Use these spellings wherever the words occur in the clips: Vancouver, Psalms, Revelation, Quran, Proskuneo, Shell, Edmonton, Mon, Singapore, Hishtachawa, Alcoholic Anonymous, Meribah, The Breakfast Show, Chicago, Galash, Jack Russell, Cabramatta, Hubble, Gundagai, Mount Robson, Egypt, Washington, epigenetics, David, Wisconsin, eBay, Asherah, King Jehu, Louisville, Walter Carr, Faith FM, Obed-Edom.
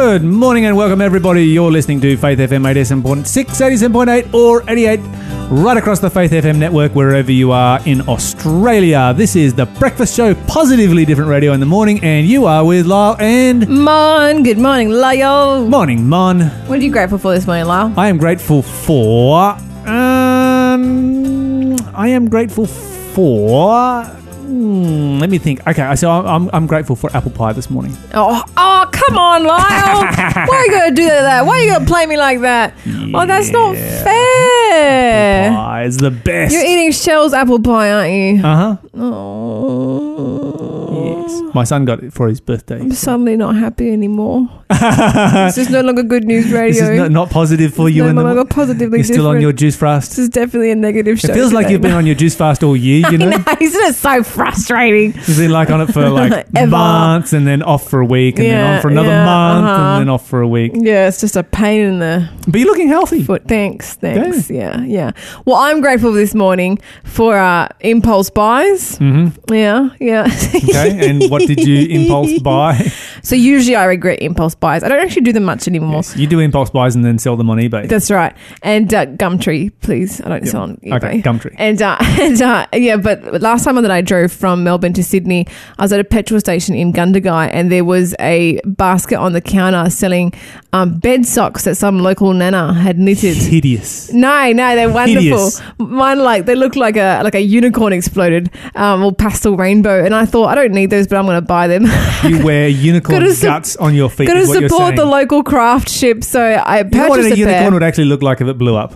Good morning and welcome everybody. You're listening to Faith FM 87.6, 87.8 or 88 right across the Faith FM network wherever you are in Australia. This is The Breakfast Show, positively different radio in the morning, and you are with Lyle and... Mon. Good morning, Lyle. Morning, Mon. What are you grateful for this morning, Lyle? I am grateful for... let me think. Okay, so I'm grateful for apple pie this morning. Oh, come on, Lyle. Why are you going to do that? Why are you going to play me like that? Yeah. Oh, that's not fair. Apple pie is the best. You're eating Shell's apple pie, aren't you? Uh-huh. Oh. Yes. My son got it for his birthday. I'm suddenly not happy anymore. This is no longer good news radio. This is not positive for you. No longer positively different. You're still on your juice fast. This is definitely a negative show. It feels today, like you've been on your juice fast all year, you know? Isn't it so frustrating? You've been like on it for like months and then off for a week and then on for another month and then off for a week. Yeah, it's just a pain in the... But you're looking healthy. Foot. Thanks. Yeah. Well, I'm grateful this morning for impulse buys. Mm-hmm. Yeah. Okay, and what did you impulse buy? So usually I regret impulse buys. I don't actually do them much anymore. Yes, you do impulse buys and then sell them on eBay. That's right. And Gumtree, please. I don't sell on eBay. Okay, Gumtree. But last time that I drove from Melbourne to Sydney, I was at a petrol station in Gundagai and there was a basket on the counter selling bed socks that some local nana had knitted. Hideous. No, they're wonderful. Hideous. Mine, they look like a unicorn exploded, or pastel rainbow. And I thought, I don't need those, but I'm going to buy them. You wear unicorn guts on your feet. Got to support the local craft ship. So I purchased a pair. What a unicorn would actually look like if it blew up?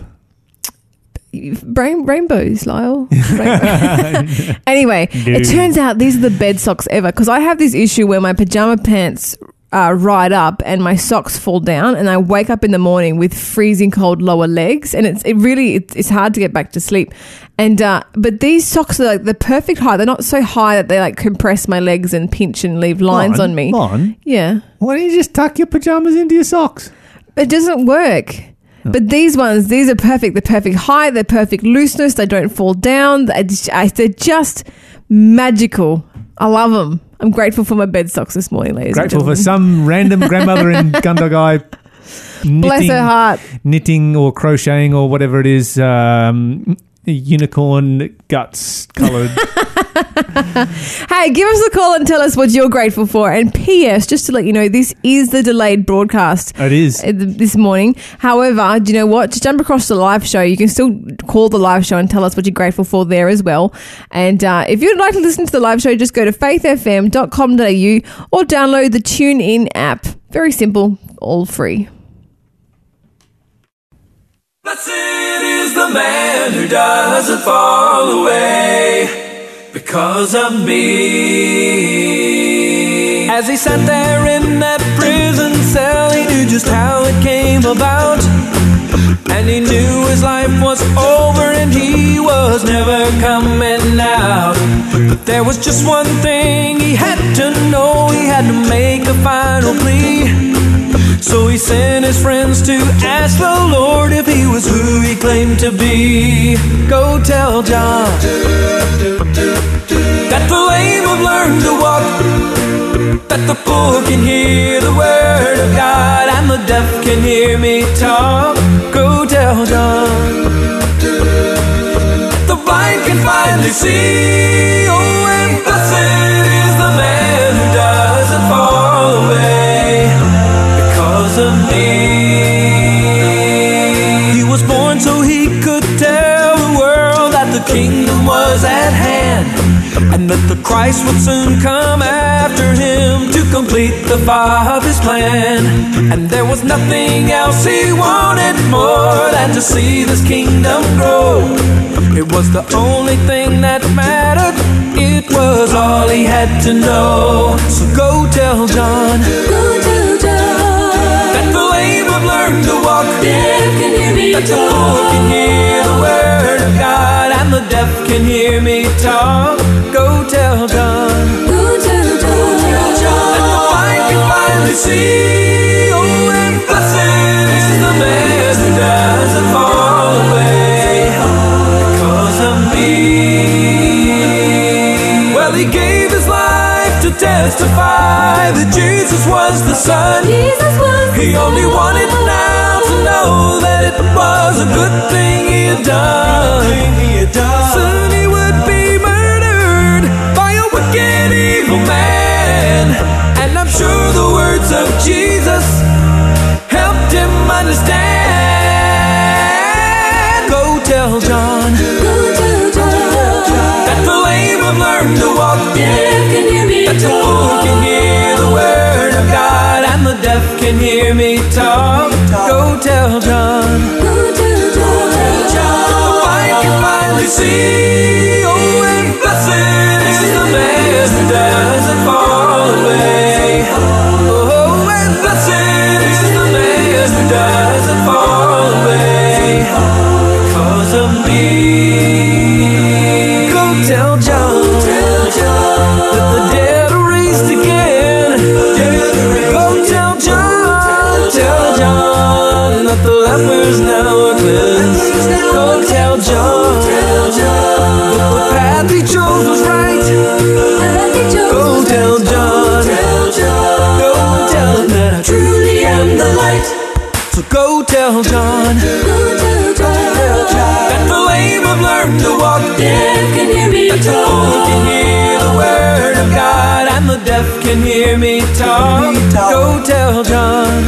Rainbows, Lyle. Rainbow. Anyway, It turns out these are the bed socks ever, because I have this issue where my pajama pants ride up and my socks fall down, and I wake up in the morning with freezing cold lower legs, and it's really hard to get back to sleep. And but these socks are like the perfect height. They're not so high that they like compress my legs and pinch and leave lines on me. Mon? Yeah. Why don't you just tuck your pajamas into your socks? It doesn't work. But these ones, these are perfect. They're perfect height. They're perfect looseness. They don't fall down. They're just magical. I love them. I'm grateful for my bed socks this morning, ladies. Grateful for some random grandmother in Gundagai. Bless her heart. Knitting or crocheting or whatever it is. Unicorn guts coloured. Hey, give us a call and tell us what you're grateful for. And P.S., just to let you know, this is the delayed broadcast. It is. This morning. However, do you know what? Just jump across to the live show. You can still call the live show and tell us what you're grateful for there as well. And if you'd like to listen to the live show, just go to faithfm.com.au or download the TuneIn app. Very simple, all free. Blessed is the man who doesn't fall away because of me. As he sat there in that prison cell, he knew just how it came about. And he knew his life was over and he was never coming out. But there was just one thing he had to know, he had to make a final plea. So he sent his friends to ask the Lord if he was who he claimed to be. Go tell John that the lame have learned to walk, that the poor can hear the word of God, and the deaf can hear me talk. Go tell John that the blind can finally see. Oh, and blessed is the man who doesn't fall away. He was born so he could tell the world that the kingdom was at hand, and that the Christ would soon come after him to complete the Father's plan. And there was nothing else he wanted more than to see this kingdom grow. It was the only thing that mattered. It was all he had to know. So go tell John, go tell John, learn to walk, that the poor can hear the word of God, and the deaf can hear me talk. Go tell John, that the blind can finally see. Oh, and blessed is the man who doesn't fall away because of me. Well, he gave his life to testify that Jesus was the Son. Jesus was a good thing he had done. Soon he would be murdered by a wicked evil man. And I'm sure the words of Jesus helped him understand. Go tell John that the lame have learned to walk, that the fool can hear the word of God, and the deaf can hear me talk. Go tell John, the blind can finally see. Oh, and blessed is the man who doesn't fall away. Oh, and blessed is the man who doesn't fall away because of me. Go tell John that the dead are raised again. Go tell John, that the lepers now are cleansed. Go tell John that the path he chose was right. Go tell John, go tell him that I truly am the light. So go tell John that the lame have learned to walk, that the old can hear the word of God, and the deaf can hear me talk. Go tell John,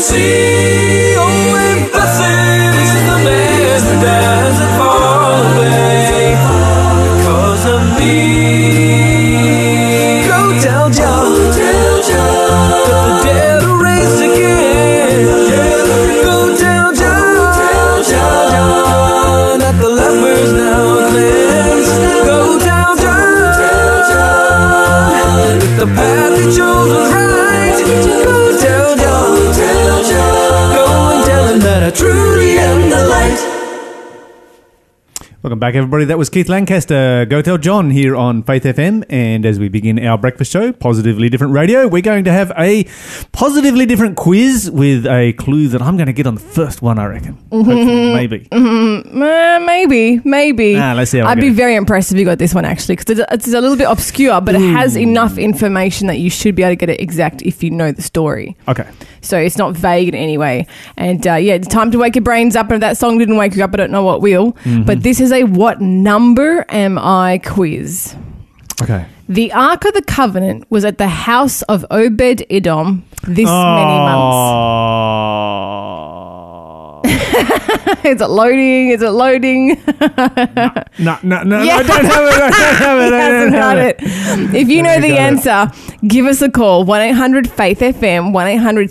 see, oh, and blessed is the man who doesn't fall away because of me. Go tell John that the dead are raised again. Go tell John that the lepers now are cleansed. Go tell John that the path he chose was right. Go tell John, go and tell him that I truly am the light. Welcome back, everybody. That was Keith Lancaster, Go Tell John, here on Faith FM. And as we begin our breakfast show, Positively Different Radio, we're going to have a positively different quiz with a clue that I'm going to get on the first one, I reckon. Mm-hmm. Hopefully, maybe. Mm-hmm. Maybe. Let's see how I'd be very impressed if you got this one, actually, because it's a little bit obscure, but it has enough information that you should be able to get it exact if you know the story. Okay. So it's not vague in any way. And it's time to wake your brains up. And if that song didn't wake you up, I don't know what will. Mm-hmm. But this is a what number am I quiz. Okay. The Ark of the Covenant was at the house of Obed-Edom many months. Is it loading? No. Yeah. I don't have it. I don't have it. If you know the answer, give us a call. 1-800-FAITH-FM,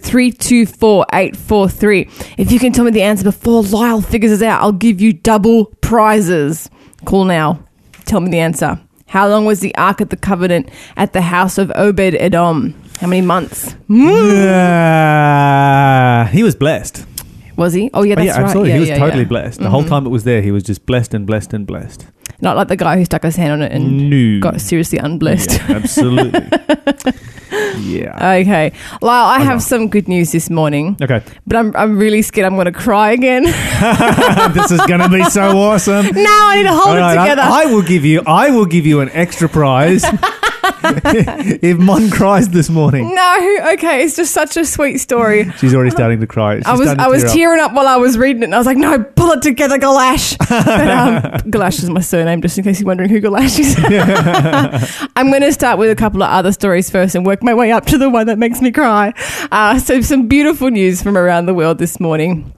1-800-324-843. If you can tell me the answer before Lyle figures it out, I'll give you double prizes. Call now. Tell me the answer. How long was the Ark of the Covenant at the house of Obed-Edom? How many months? He was blessed. Was he? Oh, yeah, that's right. Absolutely. He was totally blessed. The whole time it was there, he was just blessed and blessed and blessed. Not like the guy who stuck his hand on it and got seriously unblessed. Yeah, absolutely. Yeah. Okay. Lyle, I have some good news this morning. Okay. But I'm really scared I'm going to cry again. This is going to be so awesome. No, I need to hold it together. I will give you an extra prize. If Mon cries this morning. No, okay, it's just such a sweet story. She's already starting to cry. I was tearing up while I was reading it, and I was like, no, pull it together, Galash. But Galash is my surname, just in case you're wondering who Galash is. I'm going to start with a couple of other stories first and work my way up to the one that makes me cry. So some beautiful news from around the world this morning.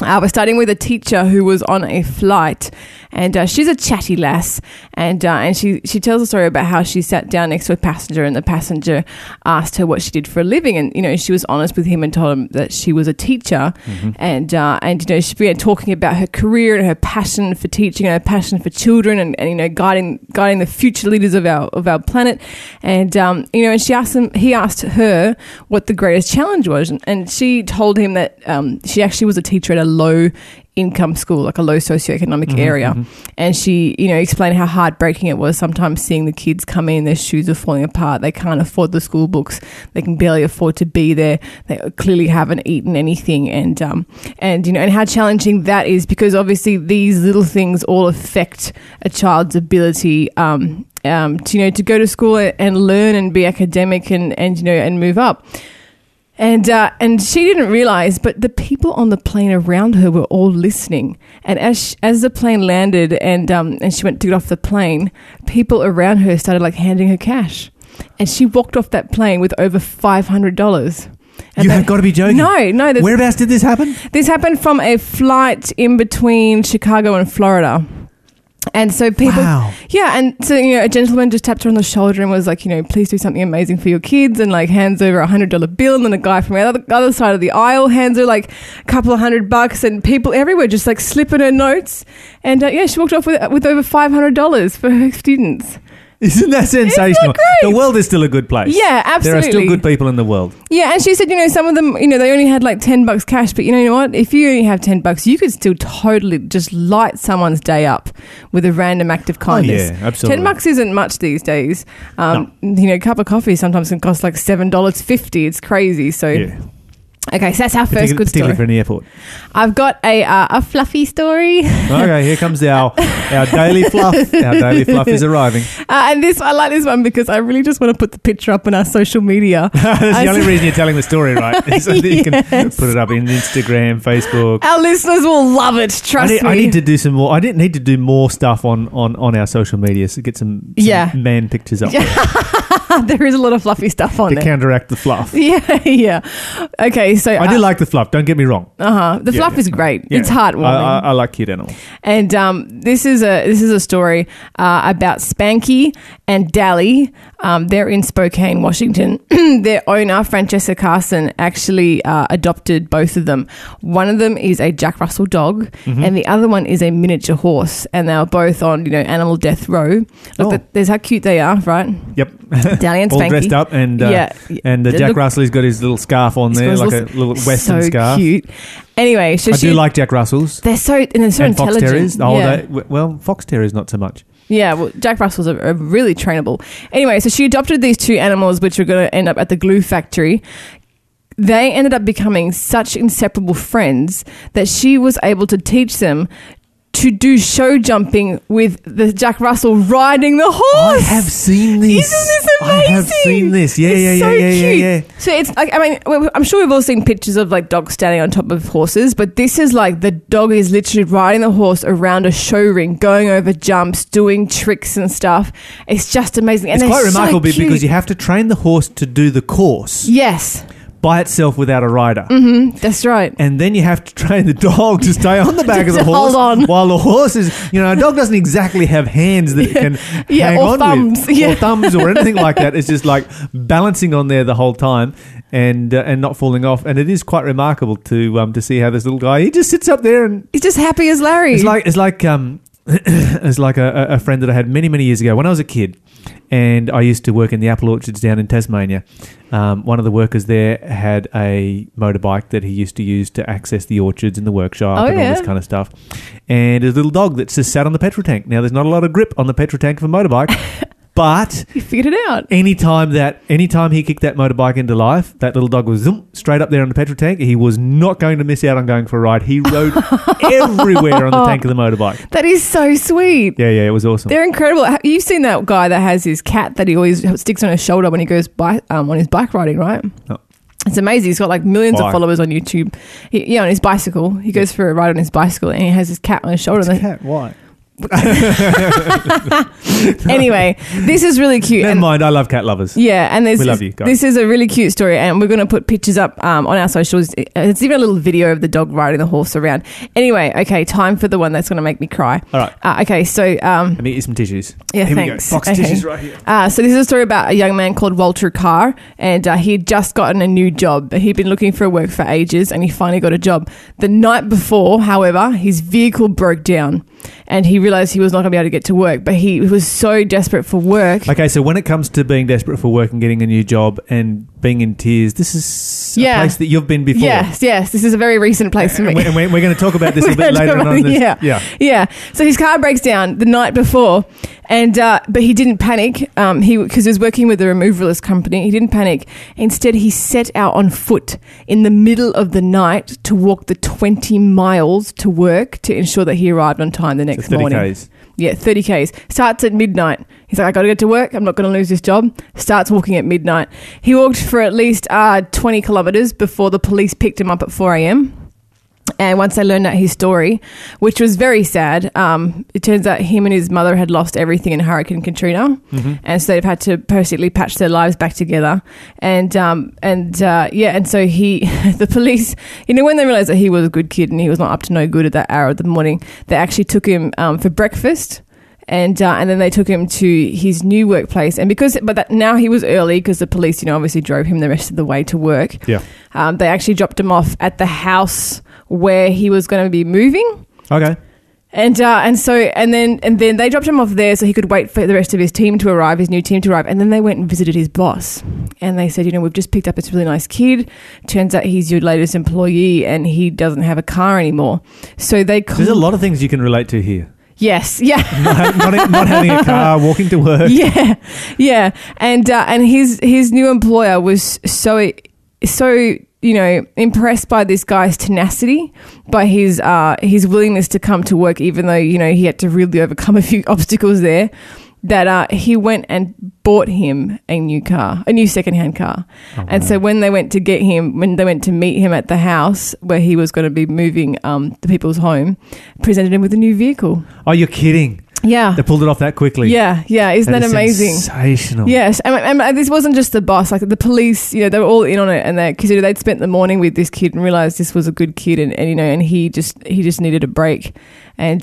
We're starting with a teacher who was on a flight, and she's a chatty lass, and she tells a story about how she sat down next to a passenger, and the passenger asked her what she did for a living, and she was honest with him and told him that she was a teacher, and she began talking about her career and her passion for teaching and her passion for children and guiding the future leaders of our planet, and he asked her what the greatest challenge was, and she told him that she actually was a teacher at a low income school, like a low socioeconomic area. And she, explained how heartbreaking it was sometimes seeing the kids come in, their shoes are falling apart, they can't afford the school books, they can barely afford to be there, they clearly haven't eaten anything, and how challenging that is, because obviously these little things all affect a child's ability to go to school and learn and be academic and move up. And she didn't realize, but the people on the plane around her were all listening. And as the plane landed and she went to get off the plane, people around her started like handing her cash. And she walked off that plane with over $500. And you have got to be joking. No. Whereabouts did this happen? This happened from a flight in between Chicago and Florida. And so people, wow. Yeah, and so, you know, a gentleman just tapped her on the shoulder and was like, you know, please do something amazing for your kids, and like hands over $100 bill, and then a guy from the other side of the aisle hands her like a couple of $100, and people everywhere just like slipping her notes, and yeah, she walked off with over $500 for her students. Isn't that sensational? Isn't that great? The world is still a good place. Yeah, absolutely. There are still good people in the world. Yeah, and she said, you know, some of them, you know, they only had like $10 cash, but you know what? If you only have $10, you could still totally just light someone's day up with a random act of kindness. Oh, yeah, absolutely. $10 isn't much these days. No. You know, a cup of coffee sometimes can cost like $7.50. It's crazy. So, yeah. Okay, so that's our first good story. Particularly for an airport. I've got a fluffy story. Okay, here comes our daily fluff. Our daily fluff is arriving. And this, I like this one because I really just want to put the picture up on our social media. That's the only reason you're telling the story, right? So that you can put it up in Instagram, Facebook. Our listeners will love it, trust me. I need to do some more. I didn't need to do more stuff on our social media, so get some man pictures up there. There is a lot of fluffy stuff on there. To counteract the fluff. Yeah. Okay. So, I do like the fluff. Don't get me wrong. The fluff is great. Yeah. It's heartwarming. I like cute animals. And this is a story about Spanky and Dally. They're in Spokane, Washington. Their owner, Francesca Carson, actually adopted both of them. One of them is a Jack Russell dog, and the other one is a miniature horse. And they were both on, you know, animal death row. There's how cute they are, right? Yep. Dally and Spanky. All dressed up, and Jack Russell's got his little scarf on there, like a little Western scarf. So cute. Anyway, so I do like Jack Russells. They're so intelligent. Fox terriers. Fox terriers not so much. Yeah, well, Jack Russells are really trainable. Anyway, so she adopted these two animals, which were going to end up at the glue factory. They ended up becoming such inseparable friends that she was able to teach them to do show jumping with the Jack Russell riding the horse. I have seen this. Isn't this amazing? I have seen this. Yeah, it's so cute. So it's like, I mean, I'm sure we've all seen pictures of like dogs standing on top of horses, but this is like the dog is literally riding the horse around a show ring, going over jumps, doing tricks and stuff. It's just amazing. And it's quite remarkable because you have to train the horse to do the course. Yes. By itself without a rider. Mm-hmm, that's right. And then you have to train the dog to stay on the back of the horse. Hold on. While the horse is, you know, a dog doesn't exactly have hands that it can hang on thumbs. With. Yeah. Or thumbs or anything like that. It's just like balancing on there the whole time and not falling off. And it is quite remarkable to see how this little guy, he just sits up there and... He's just happy as Larry. It's like it's like a friend that I had many, many years ago when I was a kid. And I used to work in the apple orchards down in Tasmania. One of the workers there had a motorbike that he used to use to access the orchards and the workshop all this kind of stuff. And his little dog that's just sat on the petrol tank. Now, there's not a lot of grip on the petrol tank of a motorbike, but... You figured it out. Anytime he kicked that motorbike into life, that little dog was zoom, straight up there on the petrol tank. He was not going to miss out on going for a ride. He rode everywhere on the tank of the motorbike. That is so sweet. Yeah, it was awesome. They're incredible. You've seen that guy that has his cat that he always sticks on his shoulder when he goes on his bike riding, right? Oh. It's amazing. He's got like millions of followers on YouTube. On his bicycle. He goes for a ride on his bicycle and he has his cat on his shoulder. His cat, why? Anyway, this is really cute. Never mind, I love cat lovers. Yeah, and we love you. Go this on. Is a really cute story, and we're going to put pictures up on our socials. It's even a little video of the dog riding the horse around. Anyway, okay, time for the one that's going to make me cry. All right. Okay, so let me get some tissues. Yeah, here thanks. We go. Box tissues right here. So this is a story about a young man called Walter Carr, and he had just gotten a new job. He'd been looking for work for ages, and he finally got a job. The night before, however, his vehicle broke down, and he realised he was not going to be able to get to work, but he was so desperate for work. Okay, so when it comes to being desperate for work and getting a new job and being in tears, this is a place that you've been before. Yes, this is a very recent place for me. And we're going to talk about this a bit later on. Yeah. So his car breaks down the night before, and but he didn't panic because he was working with a removalist company. He didn't panic. Instead, he set out on foot in the middle of the night to walk the 20 miles to work to ensure that he arrived on time the next morning. 30 Ks. Yeah, 30 Ks. Starts at midnight. He's like, I got to get to work. I'm not going to lose this job. Starts walking at midnight. He walked for at least 20 kilometres before the police picked him up at 4 a.m. And once they learned out his story, which was very sad, it turns out him and his mother had lost everything in Hurricane Katrina, and so they've had to personally patch their lives back together. And so the police, when they realised that he was a good kid and he was not up to no good at that hour of the morning, they actually took him for breakfast. And then they took him to his new workplace, now he was early because the police, obviously drove him the rest of the way to work. Yeah, they actually dropped him off at the house where he was going to be moving. Okay, and then they dropped him off there so he could wait for the rest of his team to arrive, his new team to arrive, and then they went and visited his boss, and they said, we've just picked up this really nice kid. Turns out he's your latest employee, and he doesn't have a car anymore. So there's a lot of things you can relate to here. Yes, yeah. not having a car, walking to work. Yeah, yeah. And his new employer was so impressed by this guy's tenacity, by his willingness to come to work, even though, he had to really overcome a few obstacles there, that he went and bought him a new car, a new secondhand car. Oh, and wow. So when they went to meet him at the house where he was going to be moving the people's home, presented him with a new vehicle. Oh, you're kidding. Yeah. They pulled it off that quickly. Yeah, yeah. Isn't that amazing? Sensational. Yes. And this wasn't just the boss. Like the police, they were all in on it, and they'd spent the morning with this kid and realised this was a good kid and he just needed a break. And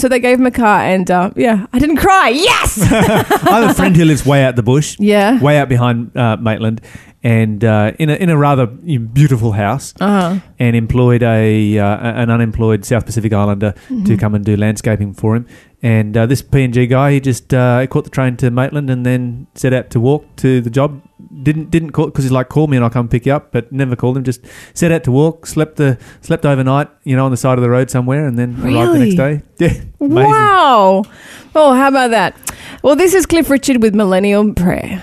so they gave him a car and I didn't cry. Yes! I have a friend who lives way out the bush. Yeah. Way out behind Maitland and in a rather beautiful house, and employed an unemployed South Pacific Islander to come and do landscaping for him. And this PNG guy, he just caught the train to Maitland and then set out to walk to the job. Didn't call, because he's like, call me and I'll come pick you up, but never called him. Just set out to walk, slept overnight, on the side of the road somewhere, and then arrived the next day. Yeah, amazing. Wow. Oh, how about that? Well, this is Cliff Richard with Millennium Prayer.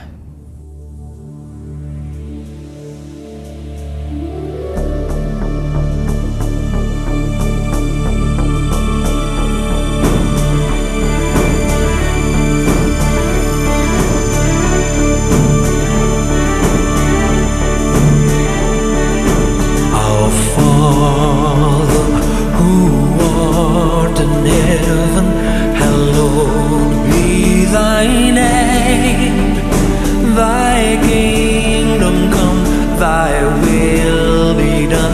Thy kingdom come, thy will be done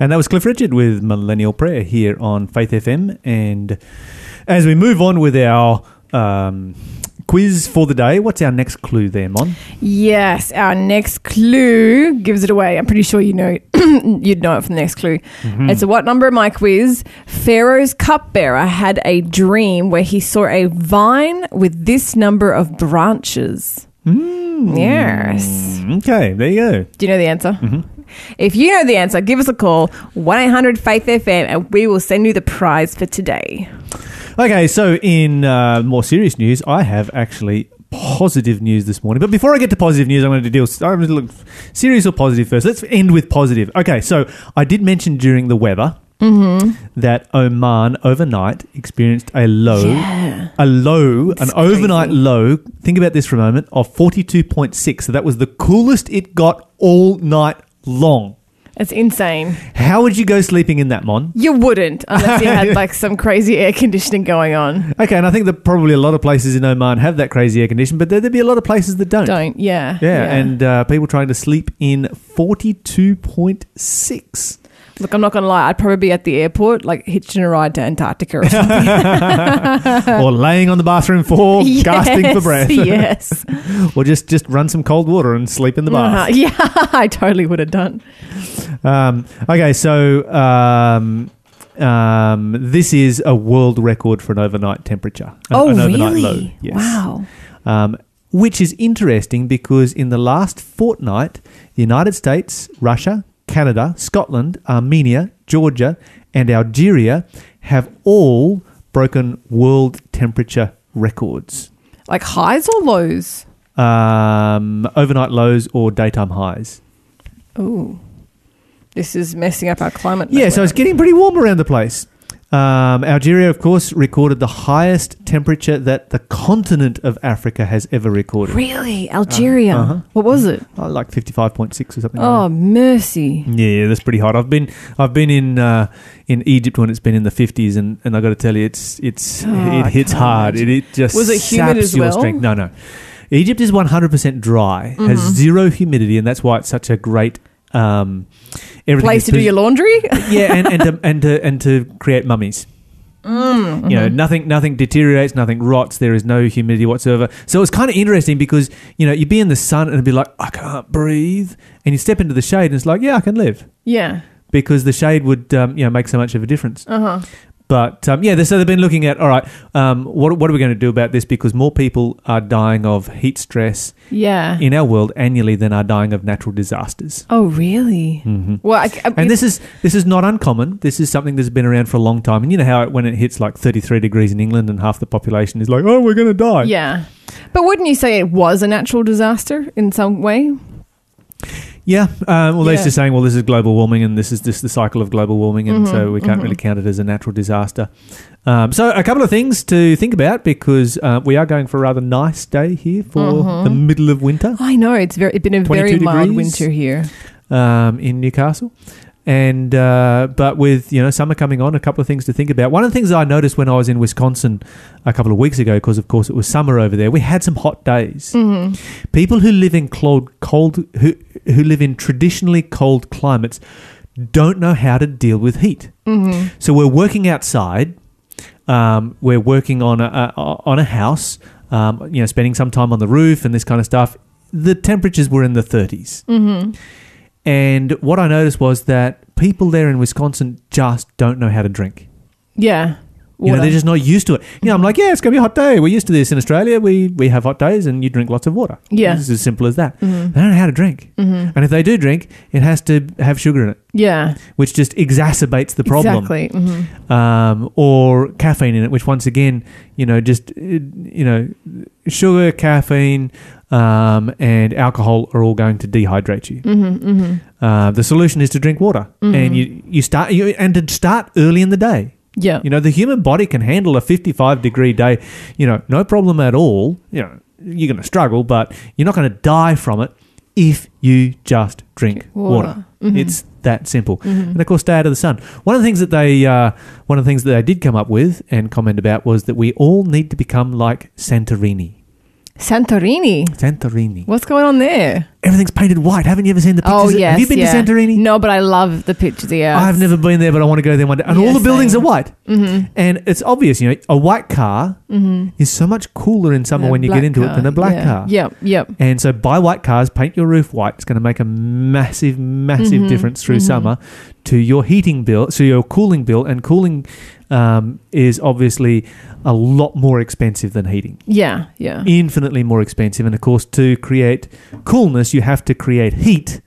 And that was Cliff Richard with Millennial Prayer here on Faith FM. And as we move on with our quiz for the day, what's our next clue there, Mon? Yes, our next clue gives it away. I'm pretty sure you know you'd know it from the next clue. Mm-hmm. It's a what number in my quiz? Pharaoh's cupbearer had a dream where he saw a vine with this number of branches. Mm. Yes. Okay, there you go. Do you know the answer? Mm-hmm. If you know the answer, give us a call, 1-800-FAITH-FM, and we will send you the prize for today. Okay, so in more serious news, I have actually positive news this morning. But before I get to positive news, I'm going to deal with serious or positive first. Let's end with positive. Okay, so I did mention during the weather mm-hmm. that Oman overnight experienced an overnight low, think about this for a moment, of 42.6. So that was the coolest it got all night long. It's insane. How would you go sleeping in that, Mon? You wouldn't, unless you had like some crazy air conditioning going on. Okay, and I think that probably a lot of places in Oman have that crazy air conditioning, but there'd be a lot of places that don't. Yeah. And people trying to sleep in 42.6. Look, I'm not going to lie. I'd probably be at the airport, like hitching a ride to Antarctica or something. Or laying on the bathroom floor, gasping for breath. Yes. Or just run some cold water and sleep in the bath. Yeah, I totally would have done. Okay, so this is a world record for an overnight temperature. An overnight really? Low. Yes. Wow. Which is interesting because in the last fortnight, the United States, Russia, Canada, Scotland, Armenia, Georgia, and Algeria have all broken world temperature records. Like highs or lows? Overnight lows or daytime highs. Ooh. This is messing up our climate. Yeah, so it's getting pretty warm around the place. Algeria, of course, recorded the highest temperature that the continent of Africa has ever recorded. Really? Algeria? What was it? Like 55.6 or something. Oh, mercy. Yeah, that's pretty hot. I've been in Egypt when it's been in the 50s, and I got to tell you, it hits hard. It just was it humid saps as well? Your strength. No. Egypt is 100% dry, has zero humidity, and that's why it's such a great place to do your laundry, yeah, and to create mummies. You know, nothing deteriorates, nothing rots. There is no humidity whatsoever. So it's kind of interesting because you'd be in the sun and it'd be like, I can't breathe, and you step into the shade and it's like, yeah, I can live. Yeah, because the shade would make so much of a difference. But so they've been looking at, all right, what are we going to do about this? Because more people are dying of heat stress in our world annually than are dying of natural disasters. Oh, really? Mm-hmm. Well, and this is not uncommon. This is something that's been around for a long time. And you know how when it hits like 33 degrees in England and half the population is like, oh, we're going to die. Yeah. But wouldn't you say it was a natural disaster in some way? Yeah, they're just saying, well, this is global warming and this is just the cycle of global warming, and so we can't really count it as a natural disaster. So a couple of things to think about because we are going for a rather nice day here for the middle of winter. I know, it's been a very mild winter here. In Newcastle. And but with summer coming on, a couple of things to think about. One of the things I noticed when I was in Wisconsin a couple of weeks ago, because of course it was summer over there, we had some hot days. Mm-hmm. People who live in who live in traditionally cold climates don't know how to deal with heat. Mm-hmm. So we're working outside. We're working on a house. Spending some time on the roof and this kind of stuff. The temperatures were in the 30s. Mm-hmm. And what I noticed was that people there in Wisconsin just don't know how to drink. Yeah. Water. They're just not used to it. I'm like, yeah, it's going to be a hot day. We're used to this in Australia. We have hot days and you drink lots of water. Yeah. It's as simple as that. Mm-hmm. They don't know how to drink. Mm-hmm. And if they do drink, it has to have sugar in it. Yeah. Which just exacerbates the problem. Exactly. Mm-hmm. Or caffeine in it, which once again, sugar, caffeine, and alcohol are all going to dehydrate you. Mm-hmm, mm-hmm. The solution is to drink water, and you start early in the day. Yeah, the human body can handle a 55-degree day. No problem at all. You're going to struggle, but you're not going to die from it if you just drink water. Mm-hmm. It's that simple. Mm-hmm. And of course, stay out of the sun. One of the things that they did come up with and comment about was that we all need to become like Santorini. Santorini. Santorini. What's going on there? Everything's painted white. Haven't you ever seen the pictures? Oh, yes. Have you been to Santorini? No, but I love the pictures, yeah. I've never been there, but I want to go there one day. And all the buildings are white. Mm-hmm. And it's obvious, you know, a white car is so much cooler in summer when you get into it than a black car. Yep, yep. And so buy white cars, paint your roof white. It's going to make a massive, massive difference through summer to your heating bill, so your cooling bill, and cooling is obviously a lot more expensive than heating. Yeah, yeah. Infinitely more expensive. And, of course, to create coolness, you have to create heat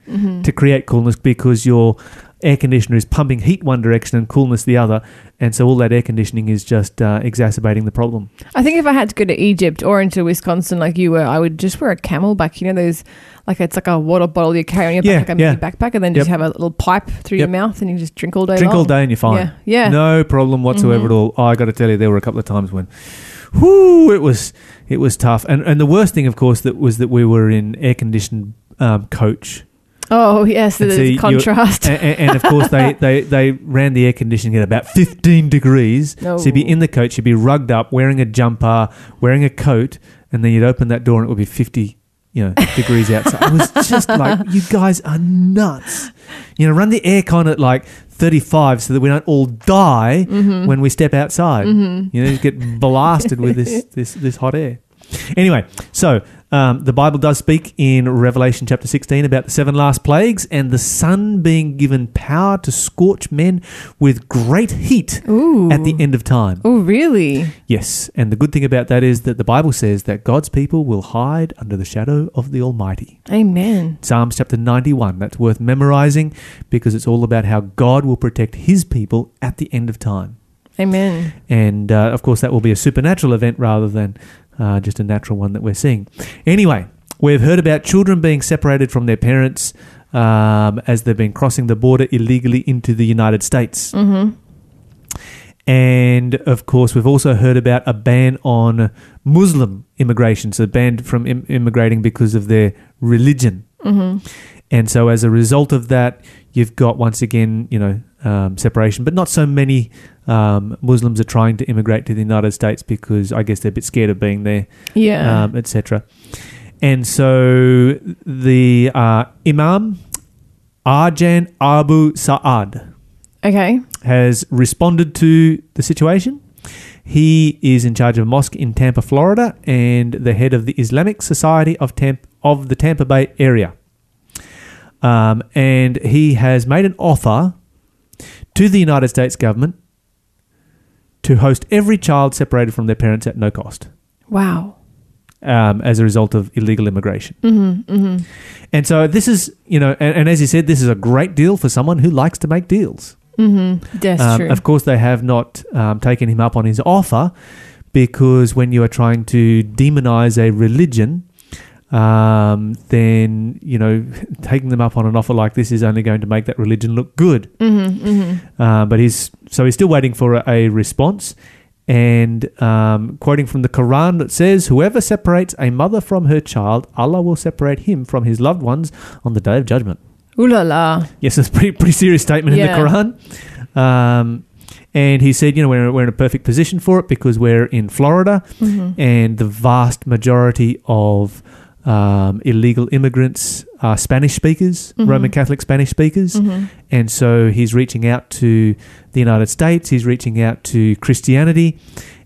to create coolness, because your air conditioner is pumping heat one direction and coolness the other. And so all that air conditioning is just exacerbating the problem. I think if I had to go to Egypt or into Wisconsin like you were, I would just wear a camelback. You know, those, like, it's like a water bottle you carry on your back, like a mini backpack, and then just have a little pipe through your mouth and you just drink all day. Drink all day and you're fine. Yeah. No problem whatsoever at all. Oh, I got to tell you, there were a couple of times when, whoo, it was tough. And the worst thing, of course, that was that we were in air-conditioned coach. Oh, yes, and the contrast. And, of course, they ran the air conditioning at about 15 degrees. Oh. So you'd be in the coach, you'd be rugged up, wearing a jumper, wearing a coat, and then you'd open that door and it would be 50, you know, degrees outside. I was just like, you guys are nuts. You know, run the aircon at like 35 so that we don't all die when we step outside. Mm-hmm. You know, you get blasted with this hot air. Anyway, so the Bible does speak in Revelation chapter 16 about the seven last plagues and the sun being given power to scorch men with great heat at the end of time. Oh, really? Yes, and the good thing about that is that the Bible says that God's people will hide under the shadow of the Almighty. Amen. Psalms chapter 91, that's worth memorizing because it's all about how God will protect his people at the end of time. Amen. And, of course, that will be a supernatural event rather than just a natural one that we're seeing. Anyway, we've heard about children being separated from their parents as they've been crossing the border illegally into the United States. Mm-hmm. And, of course, we've also heard about a ban on Muslim immigration, so banned from immigrating because of their religion. Mm-hmm. And so as a result of that, you've got, once again, you know, separation, but not so many Muslims are trying to immigrate to the United States because I guess they're a bit scared of being there, etc. And so the Imam Arjan Abu Sa'ad has responded to the situation. He is in charge of a mosque in Tampa, Florida, and the head of the Islamic Society of the Tampa Bay area. And he has made an offer to the United States government to host every child separated from their parents at no cost. Wow. As a result of illegal immigration. Mm-hmm, mm-hmm. And so this is, you know, and as you said, this is a great deal for someone who likes to make deals. Mm-hmm. That's true. Of course, they have not taken him up on his offer because when you are trying to demonize a religion, then, you know, taking them up on an offer like this is only going to make that religion look good. Mm-hmm, mm-hmm. But he's still waiting for a response. And quoting from the Quran, it says, "Whoever separates a mother from her child, Allah will separate him from his loved ones on the Day of Judgment." Ooh la la. Yes, it's a pretty serious statement in the Quran. And he said, you know, we're in a perfect position for it because we're in Florida and the vast majority of illegal immigrants are Spanish speakers, Roman Catholic Spanish speakers. Mm-hmm. And so he's reaching out to the United States. He's reaching out to Christianity.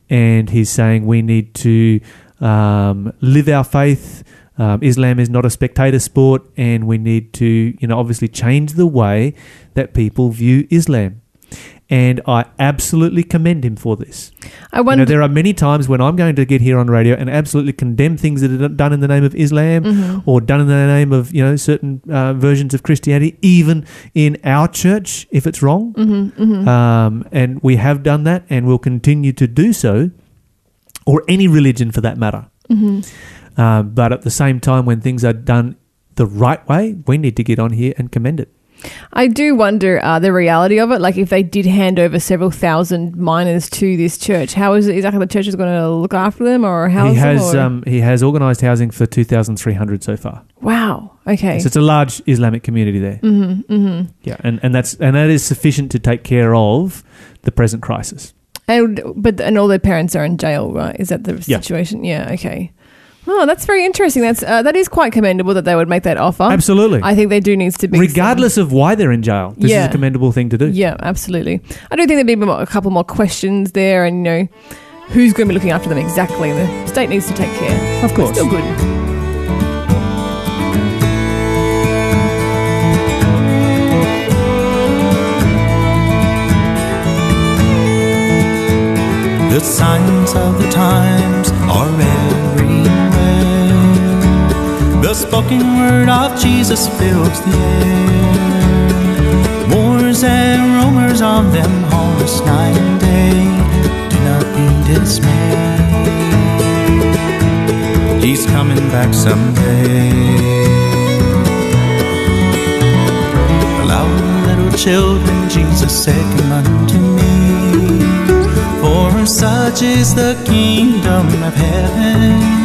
And he's saying we need to live our faith. Islam is not a spectator sport. And we need to, you know, obviously change the way that people view Islam. And I absolutely commend him for this. I wonder, you know, there are many times when I'm going to get here on radio and absolutely condemn things that are done in the name of Islam or done in the name of, you know, certain versions of Christianity, even in our church, if it's wrong. Mm-hmm, mm-hmm. And we have done that and will continue to do so, or any religion for that matter. Mm-hmm. But at the same time, when things are done the right way, we need to get on here and commend it. I do wonder the reality of it. Like, if they did hand over several thousand minors to this church, how is it exactly the church is going to look after them or house them? He has organised housing for 2,300 so far. Wow. Okay. So it's a large Islamic community there. Mm-hmm, mm-hmm. Yeah, and that is sufficient to take care of the present crisis. And all their parents are in jail, right? Is that the situation? Yeah. Okay. Oh, that's very interesting. That is quite commendable that they would make that offer. Absolutely. I think there do needs to be... Regardless of why they're in jail, this is a commendable thing to do. Yeah, absolutely. I do think there'd be a couple more questions there and, you know, who's going to be looking after them exactly. The state needs to take care. Of course. It's still good. The signs of the times are everywhere. The spoken word of Jesus fills the air. Wars and rumors of them homeless night and day. Do not be dismayed. He's coming back someday. Allow little children, Jesus said, come unto me. For such is the kingdom of heaven.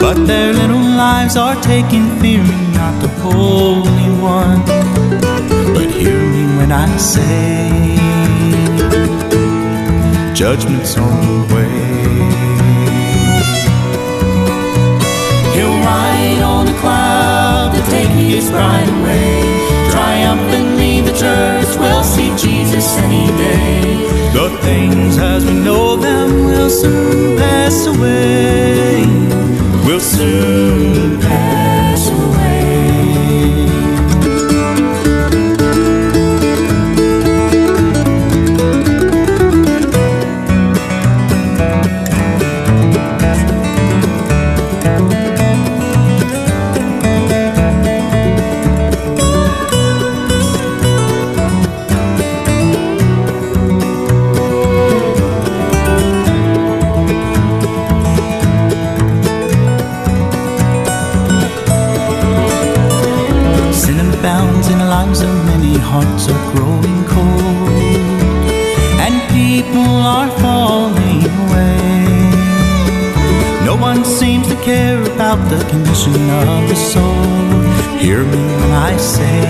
But their little lives are taken, fearing not the Holy One. But hear me when I say, judgment's on the way. He'll ride on a cloud to take his bride away. Triumphantly the church will see Jesus any day. The things as we know them will soon pass away. Will soon pass away. Hearts are growing cold, and people are falling away. No one seems to care about the condition of the soul. Hear me when I say,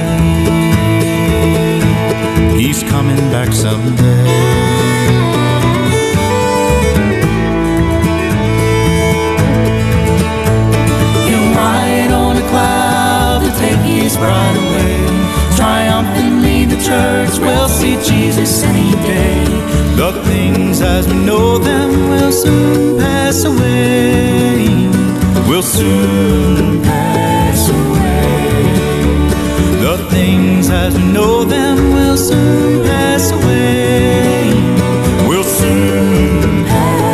he's coming back someday. He'll ride on a cloud to take his bride away. Triumphantly the church will see Jesus any day. The things as we know them will soon pass away. Will soon pass away. The things as we know them will soon pass away. Will soon pass away.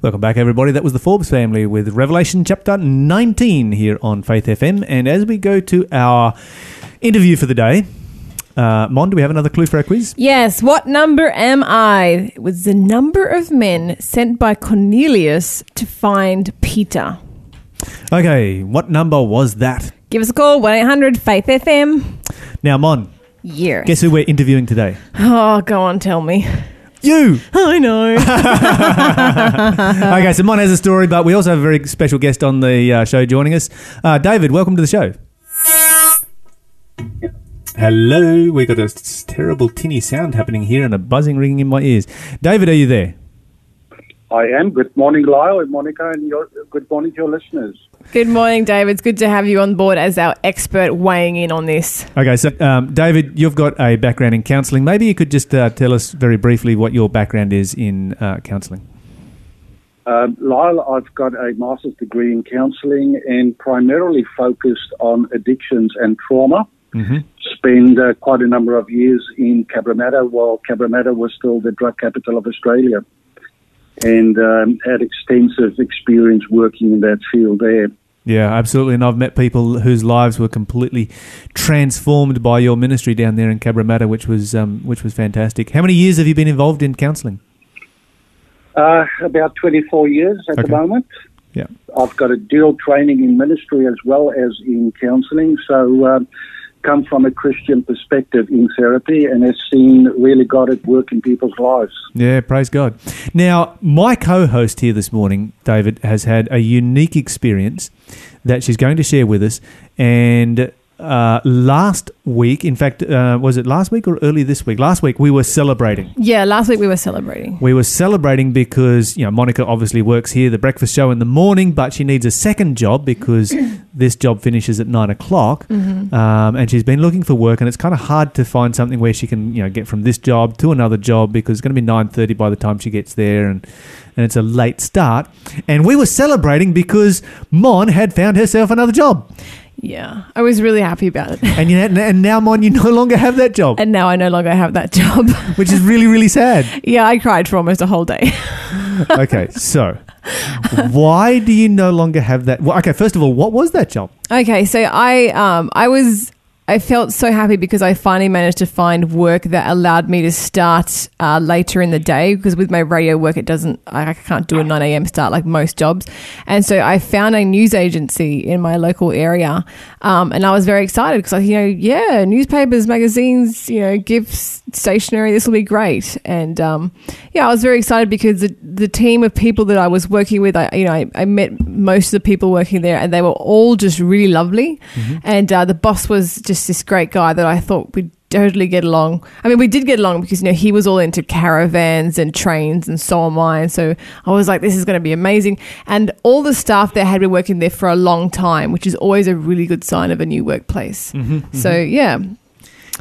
Welcome back, everybody. That was the Forbes family with Revelation chapter 19 here on Faith FM. And as we go to our interview for the day, Mon, do we have another clue for our quiz? Yes. What number am I? It was the number of men sent by Cornelius to find Peter. Okay. What number was that? Give us a call, 1-800-FAITH-FM. Now, Mon. Yes. Guess who we're interviewing today? Oh, go on, tell me. You! I know. Okay, so Mon has a story, but we also have a very special guest on the show joining us. David, welcome to the show. Hello. We got this terrible tinny sound happening here and a buzzing ringing in my ears. David, are you there? I am. Good morning, Lyle and Monica, and good morning to your listeners. Good morning, David. It's good to have you on board as our expert weighing in on this. Okay, so David, you've got a background in counselling. Maybe you could just tell us very briefly what your background is in counselling. Lyle, I've got a master's degree in counselling and primarily focused on addictions and trauma. Mm-hmm. Spent quite a number of years in Cabramatta while Cabramatta was still the drug capital of Australia. And had extensive experience working in that field there. Yeah, absolutely. And I've met people whose lives were completely transformed by your ministry down there in Cabramatta, which was fantastic. How many years have you been involved in counselling? About 24 years at the moment. Yeah, I've got a dual training in ministry as well as in counselling, so come from a Christian perspective in therapy and has seen really God at work in people's lives. Yeah, praise God. Now, my co-host here this morning, David, has had a unique experience that she's going to share with us. And last week, in fact, was it last week or early this week? Last week we were celebrating. Yeah, last week we were celebrating. We were celebrating because, you know, Monica obviously works here, The Breakfast Show, in the morning, but she needs a second job because this job finishes at 9 o'clock, and she's been looking for work, and it's kind of hard to find something where she can, you know, get from this job to another job because it's going to be 9:30 by the time she gets there, and it's a late start. And we were celebrating because Mon had found herself another job. Yeah, I was really happy about it. And now, Mon, you no longer have that job. And now I no longer have that job. Which is really, really sad. Yeah, I cried for almost a whole day. Okay, so why do you no longer have that? Well, okay, first of all, what was that job? Okay, so I felt so happy because I finally managed to find work that allowed me to start later in the day, because with my radio work, I can't do a 9 a.m. start like most jobs. And so I found a news agency in my local area, and I was very excited because, newspapers, magazines, gifts, stationery, this will be great. And, I was very excited because the team of people that I was working with, I met most of the people working there, and they were all just really lovely. Mm-hmm. And the boss was just this great guy that I thought we'd totally get along. I mean, we did get along because, he was all into caravans and trains, and so am I. And so I was like, this is going to be amazing. And all the staff there had been working there for a long time, which is always a really good sign of a new workplace. Mm-hmm, so, yeah.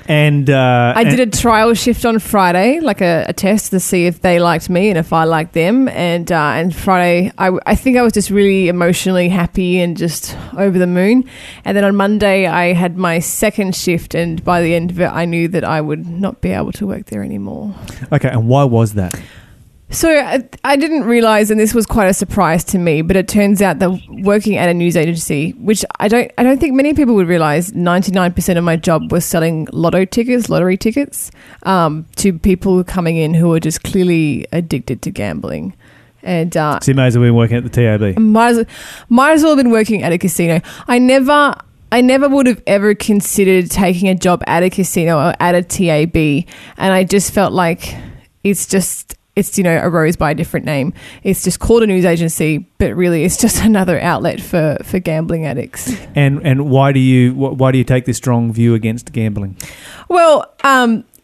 And I did a trial shift on Friday, like a test to see if they liked me and if I liked them. And Friday, I think I was just really emotionally happy and just over the moon. And then on Monday, I had my second shift, and by the end of it, I knew that I would not be able to work there anymore. Okay, and why was that? So I didn't realise, and this was quite a surprise to me, but it turns out that working at a news agency, which I don't think many people would realise, 99% of my job was selling lottery tickets, to people coming in who were just clearly addicted to gambling. And, so you might as well have been working at the TAB. Might as well have been working at a casino. I never would have ever considered taking a job at a casino or at a TAB, and I just felt like it's a rose by a different name. It's just called a news agency, but really it's just another outlet for gambling addicts. And why do you take this strong view against gambling? Well,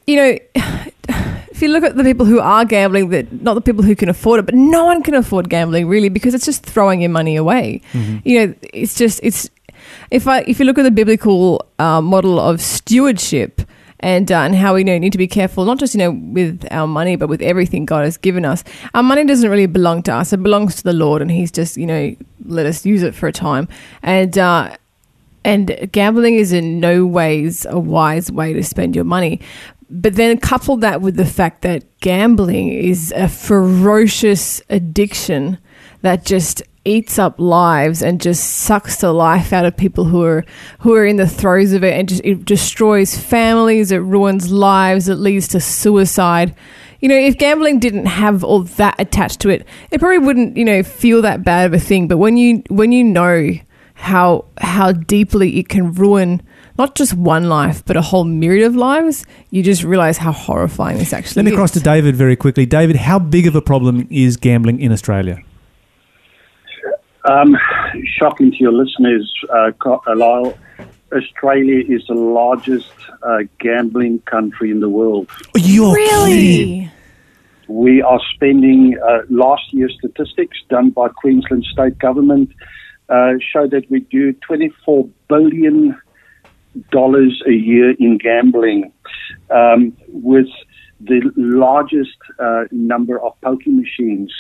if you look at the people who are gambling, not the people who can afford it, but no one can afford gambling really, because it's just throwing your money away. Mm-hmm. If you look at the biblical model of stewardship, and how we need to be careful, not just with our money, but with everything God has given us. Our money doesn't really belong to us; it belongs to the Lord, and He's just let us use it for a time. And gambling is in no ways a wise way to spend your money. But then couple that with the fact that gambling is a ferocious addiction that just eats up lives and just sucks the life out of people who are in the throes of it, and it destroys families, it ruins lives, it leads to suicide. If gambling didn't have all that attached to it, it probably wouldn't, feel that bad of a thing. But when you know how deeply it can ruin not just one life, but a whole myriad of lives, you just realise how horrifying this actually is. Let me cross to David very quickly. David, how big of a problem is gambling in Australia? Shocking to your listeners, Lyle, Australia is the largest gambling country in the world. You're really? We are spending, last year's statistics done by Queensland State Government show that we do $24 billion a year in gambling, with the largest number of poker machines,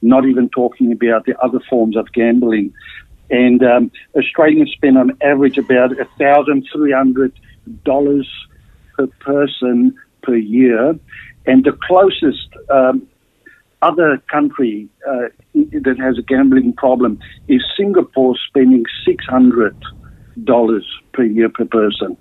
not even talking about the other forms of gambling. And Australians spend on average about $1,300 per person per year. And the closest other country that has a gambling problem is Singapore, spending $600 per year per person.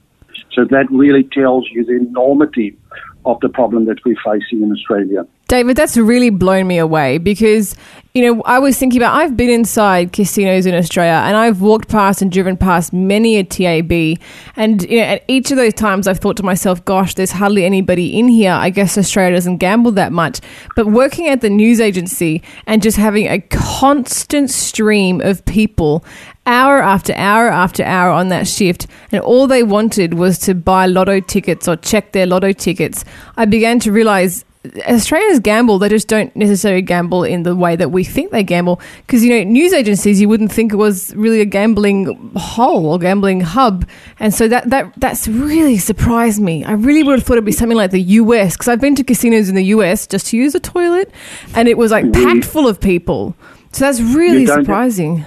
So that really tells you the enormity of the problem that we're facing in Australia. David, that's really blown me away because, you know, I was thinking about, I've been inside casinos in Australia and I've walked past and driven past many a TAB. And, you know, at each of those times I've thought to myself, gosh, there's hardly anybody in here. I guess Australia doesn't gamble that much. But working at the news agency and just having a constant stream of people hour after hour after hour on that shift, and all they wanted was to buy lotto tickets or check their lotto tickets, I began to realise Australians gamble. They just don't necessarily gamble in the way that we think they gamble because, you know, news agencies, you wouldn't think it was really a gambling hole or gambling hub. And so that's really surprised me. I really would have thought it'd be something like the US because I've been to casinos in the US just to use a toilet and it was like packed full of people. So that's really surprising.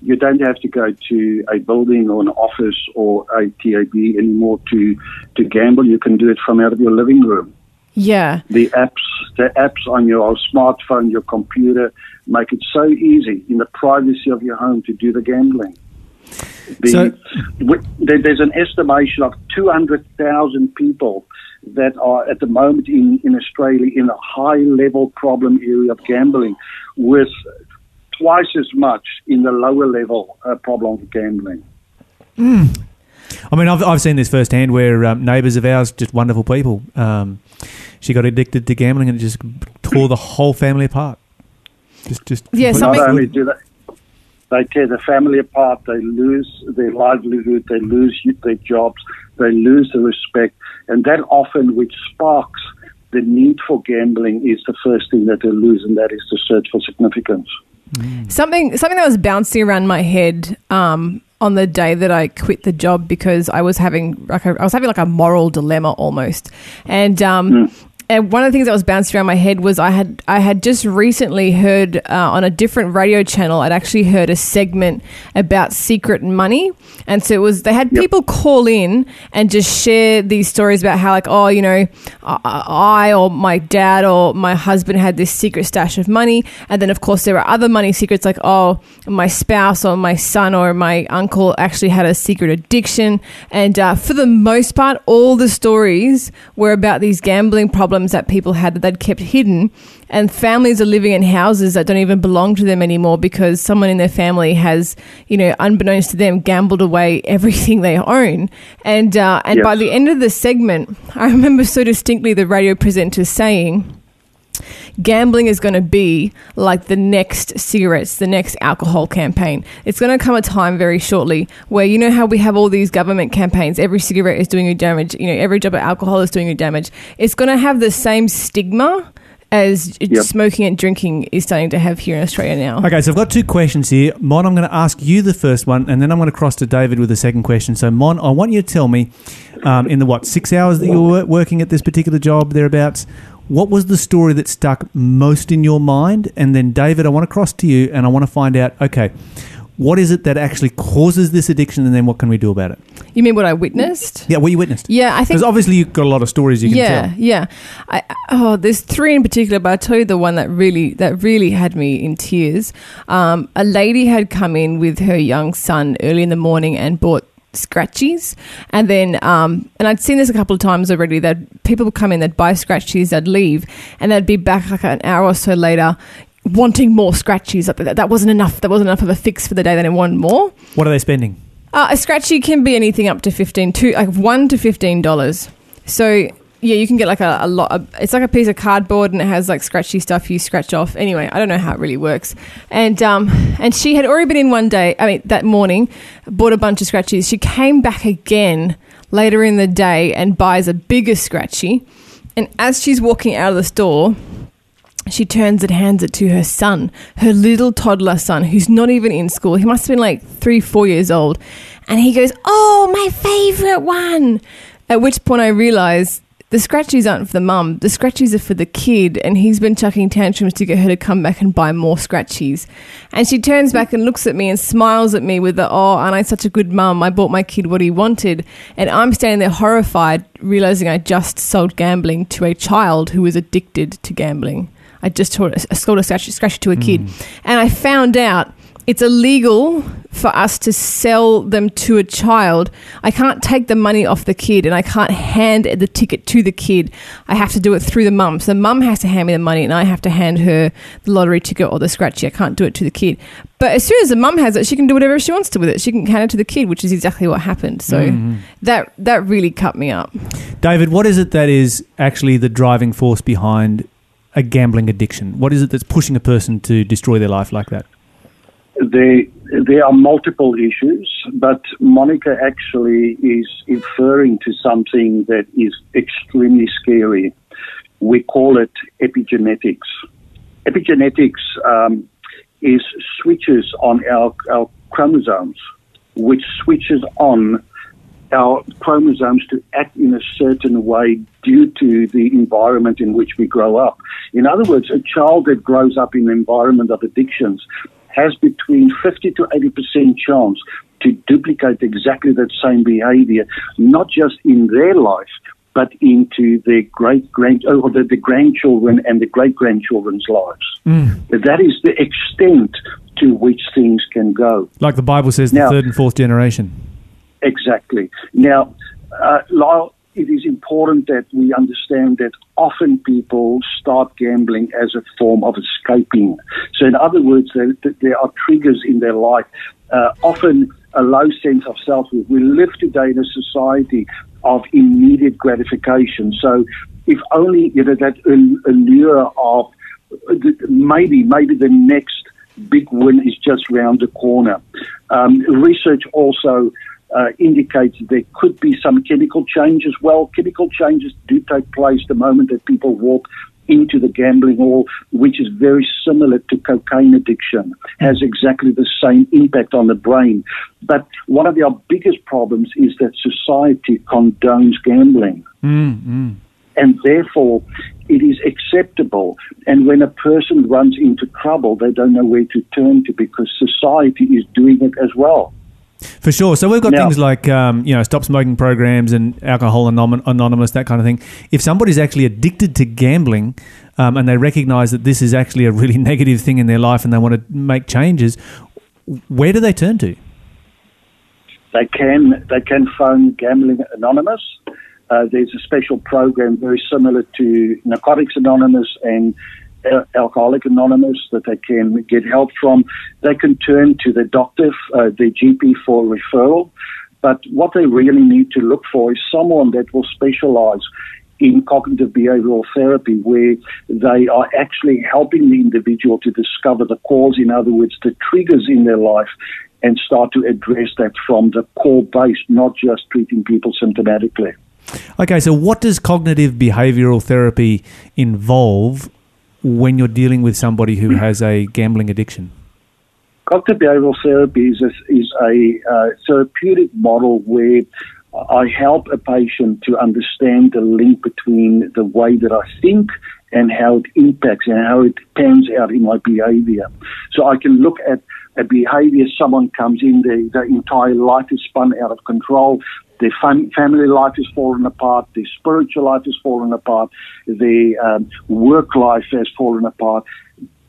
You don't have to go to a building or an office or a TAB anymore to gamble. You can do it from out of your living room. Yeah. The apps on your smartphone, your computer, make it so easy in the privacy of your home to do the gambling. There's an estimation of 200,000 people that are at the moment in Australia in a high-level problem area of gambling, with twice as much in the lower-level problem of gambling. Mm. I mean, I've seen this firsthand where neighbours of ours, just wonderful people, she got addicted to gambling and it just tore the whole family apart. Not only do they tear the family apart, they lose their livelihood, they lose their jobs, they lose the respect, and that often which sparks the need for gambling is the first thing that they lose, and that is the search for significance. Mm. Something that was bouncing around my head on the day that I quit the job because I was having like a moral dilemma almost, and one of the things that was bouncing around my head was I had just recently heard on a different radio channel, I'd actually heard a segment about secret money, and so it was they had people call in and just share these stories about how, like, oh, you know, I or my dad or my husband had this secret stash of money, and then of course there were other money secrets, like, oh, my spouse or my son or my uncle actually had a secret addiction, and for the most part all the stories were about these gambling problems that people had that they'd kept hidden, and families are living in houses that don't even belong to them anymore because someone in their family has, you know, unbeknownst to them, gambled away everything they own. And by the end of the segment, I remember so distinctly the radio presenter saying, gambling is going to be like the next cigarettes, the next alcohol campaign. It's going to come a time very shortly where, you know how we have all these government campaigns, every cigarette is doing you damage, you know, every drop of alcohol is doing you damage. It's going to have the same stigma as smoking and drinking is starting to have here in Australia now. Okay, so I've got two questions here. Mon, I'm going to ask you the first one, and then I'm going to cross to David with the second question. So, Mon, I want you to tell me in the, 6 hours that you were working at this particular job, thereabouts, what was the story that stuck most in your mind? And then, David, I want to cross to you and I want to find out, okay, what is it that actually causes this addiction and then what can we do about it? You mean what I witnessed? Yeah, what you witnessed. Yeah, I think... because obviously you've got a lot of stories you can tell. Yeah, yeah. There's three in particular, but I'll tell you the one that really had me in tears. A lady had come in with her young son early in the morning and bought scratchies, and then and I'd seen this a couple of times already, that people would come in, they'd buy scratchies, they'd leave, and they'd be back like an hour or so later wanting more scratchies. That wasn't enough of a fix for the day, they wanted more. What are they spending? A scratchie can be anything up to $1 to $15. So yeah, you can get like a lot of, it's like a piece of cardboard and it has like scratchy stuff you scratch off. Anyway, I don't know how it really works. And she had already been in that morning, bought a bunch of scratchies. She came back again later in the day and buys a bigger scratchy. And as she's walking out of the store, she turns and hands it to her son, her little toddler son, who's not even in school. He must have been like 3-4 years old. And he goes, "Oh, my favourite one." At which point I realised, the scratchies aren't for the mum. The scratchies are for the kid, and he's been chucking tantrums to get her to come back and buy more scratchies. And she turns back and looks at me and smiles at me with the, "Oh, aren't I such a good mum? I bought my kid what he wanted." And I'm standing there horrified, realising I just sold gambling to a child who was addicted to gambling. I just sold a scratcher to a kid. And I found out it's illegal for us to sell them to a child. I can't take the money off the kid and I can't hand the ticket to the kid. I have to do it through the mum. So the mum has to hand me the money and I have to hand her the lottery ticket or the scratchy. I can't do it to the kid. But as soon as the mum has it, she can do whatever she wants to with it. She can hand it to the kid, which is exactly what happened. So that really cut me up. David, what is it that is actually the driving force behind a gambling addiction? What is it that's pushing a person to destroy their life like that? There are multiple issues, but Monica actually is referring to something that is extremely scary. We call it epigenetics. Epigenetics is switches on our chromosomes, which switches on our chromosomes to act in a certain way due to the environment in which we grow up. In other words, a child that grows up in an environment of addictions has between 50 to 80% chance to duplicate exactly that same behavior, not just in their life, but into their the grandchildren and the great-grandchildren's lives. That is the extent to which things can go. Like the Bible says, now, the third and fourth generation. Exactly. Now, Lyle, it is important that we understand that often people start gambling as a form of escaping. So in other words, there are triggers in their life, often a low sense of self. We live today in a society of immediate gratification. So if only that allure of maybe the next big win is just round the corner. Research also indicates there could be some chemical changes. Well, chemical changes do take place the moment that people walk into the gambling hall, which is very similar to cocaine addiction, has exactly the same impact on the brain. But one of our biggest problems is that society condones gambling. And therefore, it is acceptable. And when a person runs into trouble, they don't know where to turn to because society is doing it as well. For sure. So we've got things like, stop smoking programs and Alcohol Anonymous, that kind of thing. If somebody's actually addicted to gambling and they recognise that this is actually a really negative thing in their life and they want to make changes, where do they turn to? They can phone Gambling Anonymous. There's a special program very similar to Narcotics Anonymous and Alcoholic Anonymous that they can get help from. They can turn to their doctor, their GP for referral. But what they really need to look for is someone that will specialize in cognitive behavioral therapy, where they are actually helping the individual to discover the cause, in other words, the triggers in their life, and start to address that from the core base, not just treating people symptomatically. Okay, so what does cognitive behavioral therapy involve when you're dealing with somebody who has a gambling addiction? Cognitive behavioral therapy is a therapeutic model where I help a patient to understand the link between the way that I think and how it impacts and how it pans out in my behavior. So I can look at a behavior, someone comes in, their entire life is spun out of control, their family life is fallen apart, their spiritual life is fallen apart, their work life has fallen apart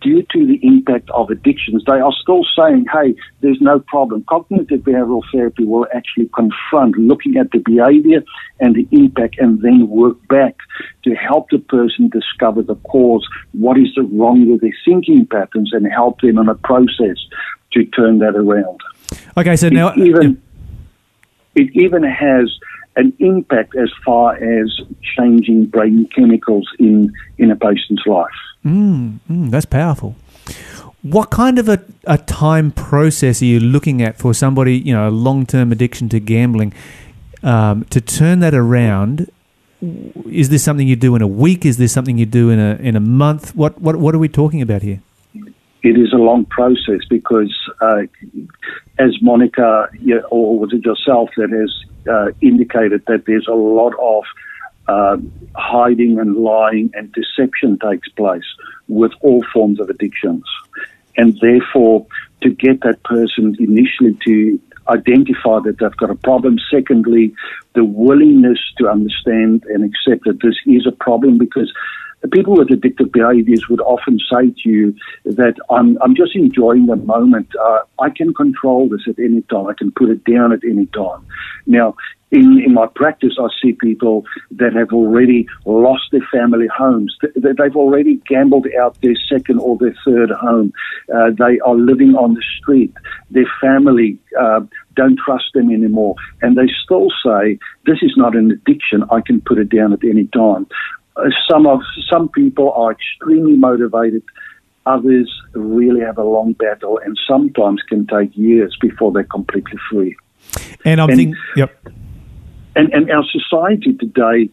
due to the impact of addictions. They are still saying, hey, there's no problem. Cognitive behavioral therapy will actually confront looking at the behavior and the impact and then work back to help the person discover the cause, what is wrong with their thinking patterns, and help them in a process to turn that around. Okay, so now... It even has an impact as far as changing brain chemicals in a patient's life. That's powerful. What kind of a time process are you looking at for somebody, a long-term addiction to gambling, to turn that around? Is this something you do in a week? Is this something you do in a month? What are we talking about here? It is a long process because, as Monica, or was it yourself, that has indicated that there's a lot of hiding and lying and deception takes place with all forms of addictions. And therefore, to get that person initially to identify that they've got a problem. Secondly, the willingness to understand and accept that this is a problem because people with addictive behaviors would often say to you that I'm just enjoying the moment. I can control this at any time. I can put it down at any time. Now, in my practice, I see people that have already lost their family homes. They've already gambled out their second or their third home. They are living on the street. Their family don't trust them anymore. And they still say, this is not an addiction. I can put it down at any time. Some people are extremely motivated. Others really have a long battle and sometimes can take years before they're completely free. And I'm thinking, yep. And our society today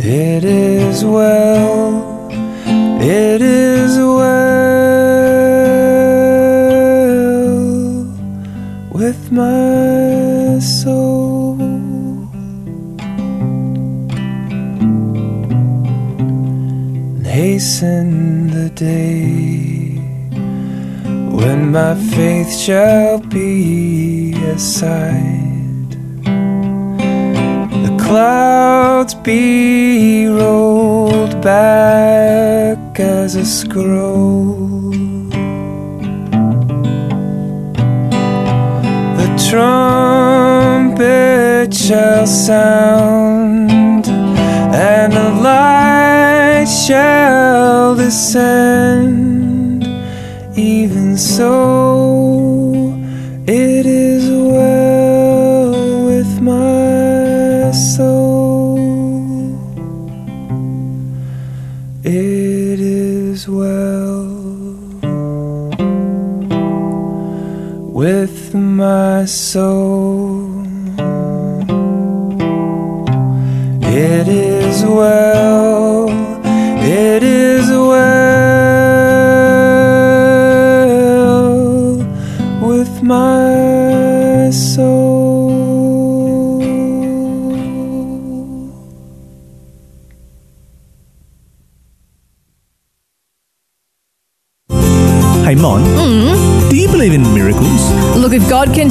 it is well, it is well with my soul. And hasten the day when my faith shall be aside, the clouds be rolled back as a scroll, the trumpet shall sound, and the light shall descend. Even so, it is well with my soul, it is well with my soul, it is well, it is well my soul. Hey, Mon, do you believe in miracles? Look, if God can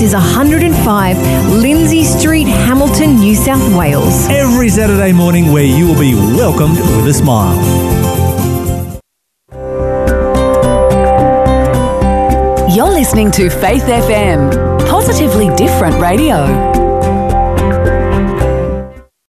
is 105 Lindsay Street, Hamilton, New South Wales. Every Saturday morning where you will be welcomed with a smile. You're listening to Faith FM, positively different radio.